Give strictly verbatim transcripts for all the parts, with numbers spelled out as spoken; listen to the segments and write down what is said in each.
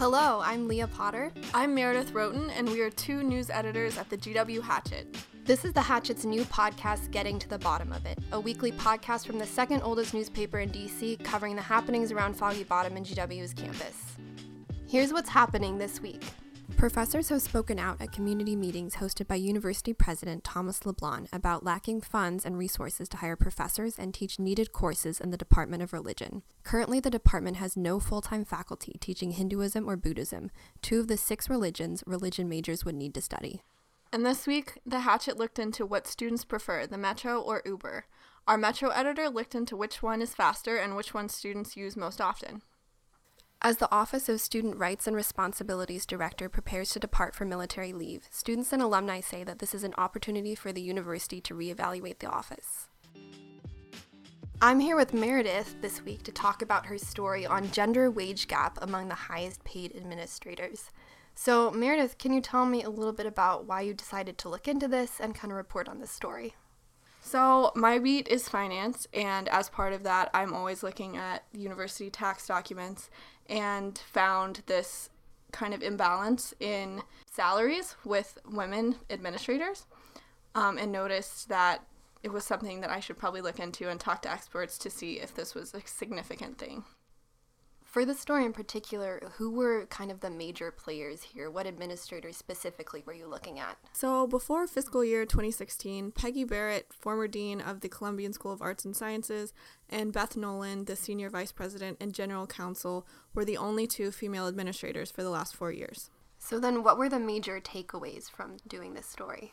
Hello, I'm Leah Potter. I'm Meredith Roten, and we are two news editors at the G W Hatchet. This is the Hatchet's new podcast, Getting to the Bottom of It, a weekly podcast from the second oldest newspaper in D C covering the happenings around Foggy Bottom and G W's campus. Here's what's happening this week. Professors have spoken out at community meetings hosted by University President Thomas LeBlanc about lacking funds and resources to hire professors and teach needed courses in the Department of Religion. Currently, the department has no full-time faculty teaching Hinduism or Buddhism, two of the six religions religion majors would need to study. And this week, the Hatchet looked into what students prefer, the Metro or Uber. Our Metro editor looked into which one is faster and which one students use most often. As the Office of Student Rights and Responsibilities Director prepares to depart for military leave, students and alumni say that this is an opportunity for the university to reevaluate the office. I'm here with Meredith this week to talk about her story on gender wage gap among the highest paid administrators. So, Meredith, can you tell me a little bit about why you decided to look into this and kind of report on this story? So my beat is finance, and as part of that, I'm always looking at university tax documents and found this kind of imbalance in salaries with women administrators um, and noticed that it was something that I should probably look into and talk to experts to see if this was a significant thing. For the story in particular, who were kind of the major players here? What administrators specifically were you looking at? So before fiscal year twenty sixteen, Peggy Barrett, former dean of the Columbian School of Arts and Sciences, and Beth Nolan, the senior vice president and general counsel, were the only two female administrators for the last four years. So then what were the major takeaways from doing this story?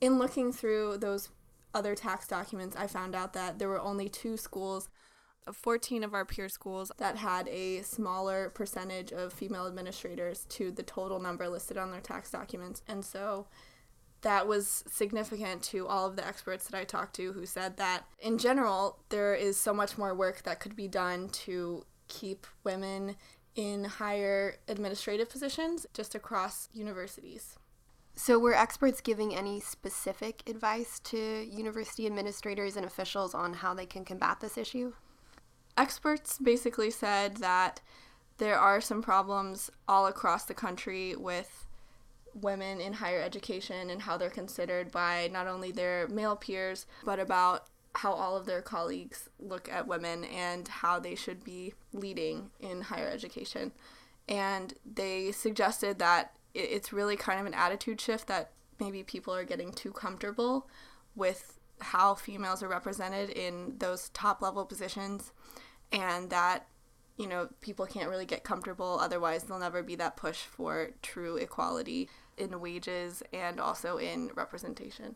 In looking through those other tax documents, I found out that there were only two schools of fourteen of our peer schools that had a smaller percentage of female administrators to the total number listed on their tax documents. And so that was significant to all of the experts that I talked to, who said that in general, there is so much more work that could be done to keep women in higher administrative positions just across universities. So were experts giving any specific advice to university administrators and officials on how they can combat this issue? Experts basically said that there are some problems all across the country with women in higher education and how they're considered by not only their male peers, but about how all of their colleagues look at women and how they should be leading in higher education. And they suggested that it's really kind of an attitude shift, that maybe people are getting too comfortable with how females are represented in those top-level positions, and that, you know, people can't really get comfortable, otherwise there'll never be that push for true equality in wages and also in representation.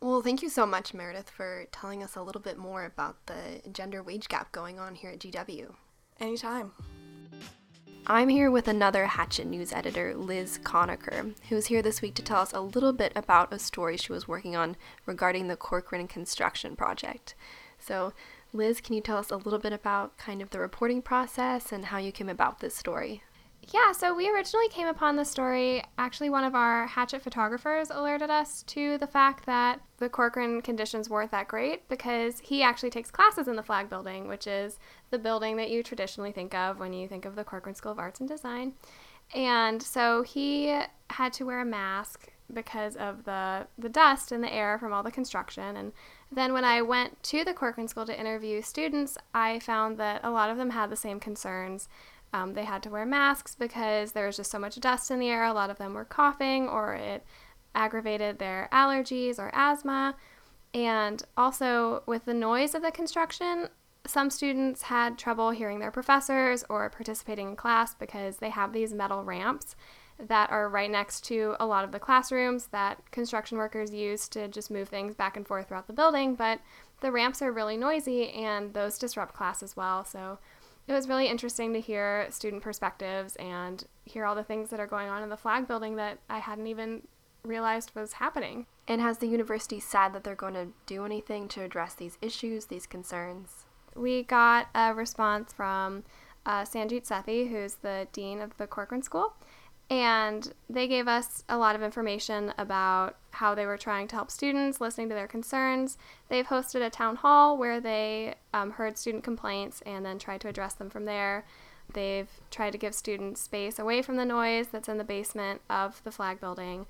Well, thank you so much, Meredith, for telling us a little bit more about the gender wage gap going on here at G W. Anytime. I'm here with another Hatchet News editor, Liz Conacher, who's here this week to tell us a little bit about a story she was working on regarding the Corcoran Construction Project. So, Liz, can you tell us a little bit about kind of the reporting process and how you came about this story? Yeah, so we originally came upon the story. Actually, one of our Hatchet photographers alerted us to the fact that the Corcoran conditions weren't that great, because he actually takes classes in the Flag Building, which is the building that you traditionally think of when you think of the Corcoran School of Arts and Design. And so he had to wear a mask because of the, the dust and the air from all the construction. And then when I went to the Corcoran School to interview students, I found that a lot of them had the same concerns. Um, they had to wear masks because there was just so much dust in the air. A lot of them were coughing, or it aggravated their allergies or asthma. And also with the noise of the construction, some students had trouble hearing their professors or participating in class because they have these metal ramps that are right next to a lot of the classrooms that construction workers use to just move things back and forth throughout the building. But the ramps are really noisy, and those disrupt class as well. So it was really interesting to hear student perspectives and hear all the things that are going on in the Flag Building that I hadn't even realized was happening. And has the university said that they're going to do anything to address these issues, these concerns? We got a response from uh, Sanjit Sethi, who's the dean of the Corcoran School, and they gave us a lot of information about how they were trying to help students, listening to their concerns. They've hosted a town hall where they um, heard student complaints and then tried to address them from there. They've tried to give students space away from the noise that's in the basement of the Flag Building.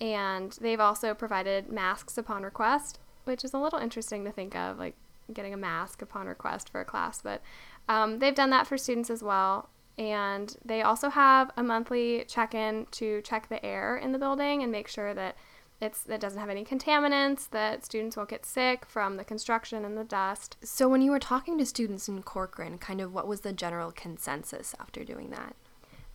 And they've also provided masks upon request, which is a little interesting to think of, like getting a mask upon request for a class. But um, they've done that for students as well. And they also have a monthly check-in to check the air in the building and make sure that it's that it doesn't have any contaminants, that students won't get sick from the construction and the dust. So when you were talking to students in Corcoran, kind of what was the general consensus after doing that?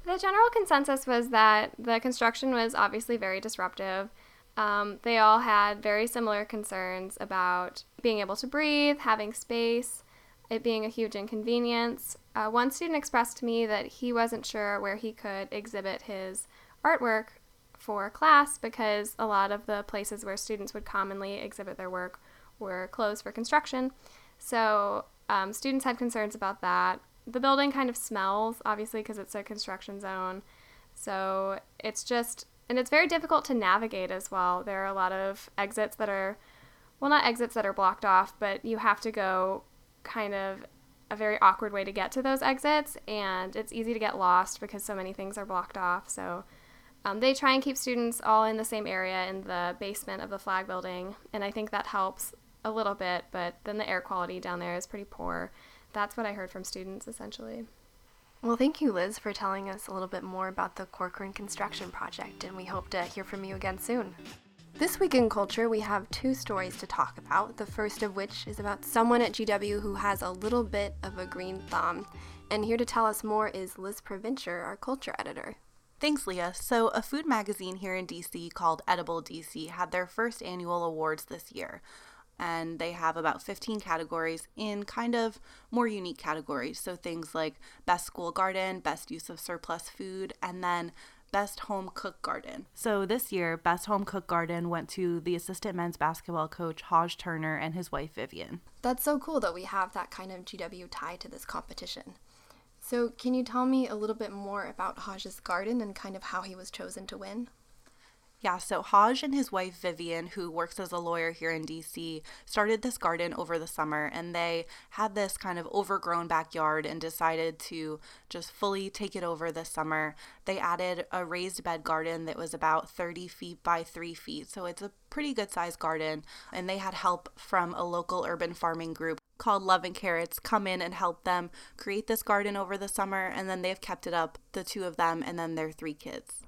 The general consensus was that the construction was obviously very disruptive. Um, they all had very similar concerns about being able to breathe, having space, it being a huge inconvenience. Uh, one student expressed to me that he wasn't sure where he could exhibit his artwork for class because a lot of the places where students would commonly exhibit their work were closed for construction. So um, students had concerns about that. The building kind of smells, obviously, because it's a construction zone. So it's just, and it's very difficult to navigate as well. There are a lot of exits that are, well, not exits that are blocked off, but you have to go kind of a very awkward way to get to those exits, and it's easy to get lost because so many things are blocked off. So um, they try and keep students all in the same area in the basement of the Flag Building, and I think that helps a little bit, but then the air quality down there is pretty poor. That's what I heard from students, essentially. Well, thank you, Liz, for telling us a little bit more about the Corcoran Construction Project, and we hope to hear from you again soon. This week in culture, we have two stories to talk about, the first of which is about someone at G W who has a little bit of a green thumb. And here to tell us more is Liz Provencher, our culture editor. Thanks, Leah. So a food magazine here in D C called Edible D C had their first annual awards this year. And they have about fifteen categories in kind of more unique categories. So things like best school garden, best use of surplus food, and then best home cook garden. So this year, best home cook garden went to the assistant men's basketball coach Hodge Turner and his wife Vivian. That's so cool that we have that kind of G W tie to this competition. So can you tell me a little bit more about Hodge's garden and kind of how he was chosen to win? Yeah, so Hodge and his wife Vivian, who works as a lawyer here in D C, started this garden over the summer, and they had this kind of overgrown backyard and decided to just fully take it over this summer. They added a raised bed garden that was about thirty feet by three feet, so it's a pretty good sized garden, and they had help from a local urban farming group called Love and Carrots come in and help them create this garden over the summer, and then they've kept it up, the two of them, and then their three kids.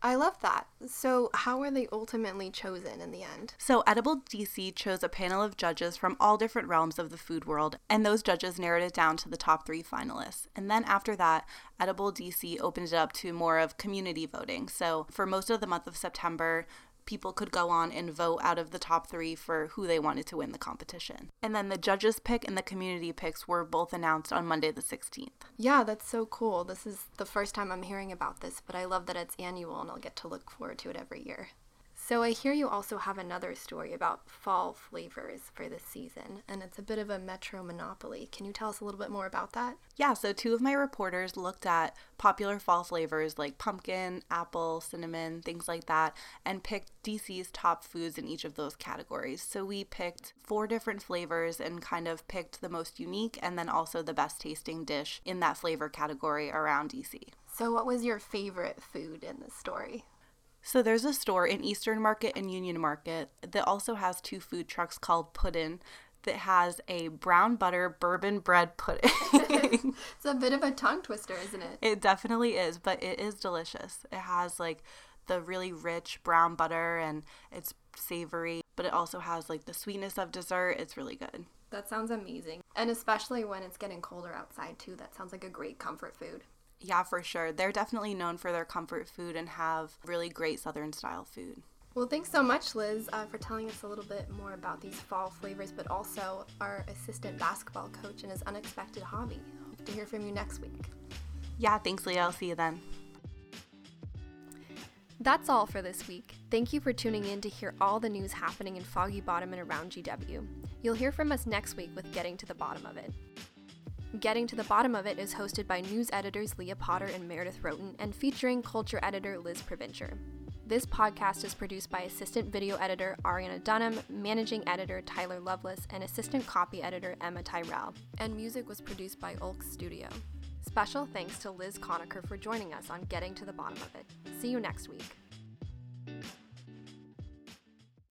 I love that. So how were they ultimately chosen in the end? So Edible D C chose a panel of judges from all different realms of the food world, and those judges narrowed it down to the top three finalists. And then after that, Edible D C opened it up to more of community voting. So for most of the month of September, people could go on and vote out of the top three for who they wanted to win the competition. And then the judges' pick and the community picks were both announced on Monday the sixteenth. Yeah, that's so cool. This is the first time I'm hearing about this, but I love that it's annual and I'll get to look forward to it every year. So I hear you also have another story about fall flavors for this season, and it's a bit of a metro monopoly. Can you tell us a little bit more about that? Yeah, so two of my reporters looked at popular fall flavors like pumpkin, apple, cinnamon, things like that, and picked D C's top foods in each of those categories. So we picked four different flavors and kind of picked the most unique and then also the best tasting dish in that flavor category around D C. So what was your favorite food in this story? So there's a store in Eastern Market and Union Market that also has two food trucks called Puddin' that has a brown butter bourbon bread pudding. It's a bit of a tongue twister, isn't it? It definitely is, but it is delicious. It has like the really rich brown butter and it's savory, but it also has like the sweetness of dessert. It's really good. That sounds amazing. And especially when it's getting colder outside too, that sounds like a great comfort food. Yeah, for sure. They're definitely known for their comfort food and have really great Southern-style food. Well, thanks so much, Liz, uh, for telling us a little bit more about these fall flavors, but also our assistant basketball coach and his unexpected hobby. Hope to hear from you next week. Yeah, thanks, Leah. I'll see you then. That's all for this week. Thank you for tuning in to hear all the news happening in Foggy Bottom and around G W. You'll hear from us next week with Getting to the Bottom of It. Getting to the Bottom of It is hosted by news editors Leah Potter and Meredith Roten and featuring culture editor Liz Provencher. This podcast is produced by assistant video editor Ariana Dunham, managing editor Tyler Loveless, and assistant copy editor Emma Tyrell. And music was produced by Ulx Studio. Special thanks to Liz Conacher for joining us on Getting to the Bottom of It. See you next week.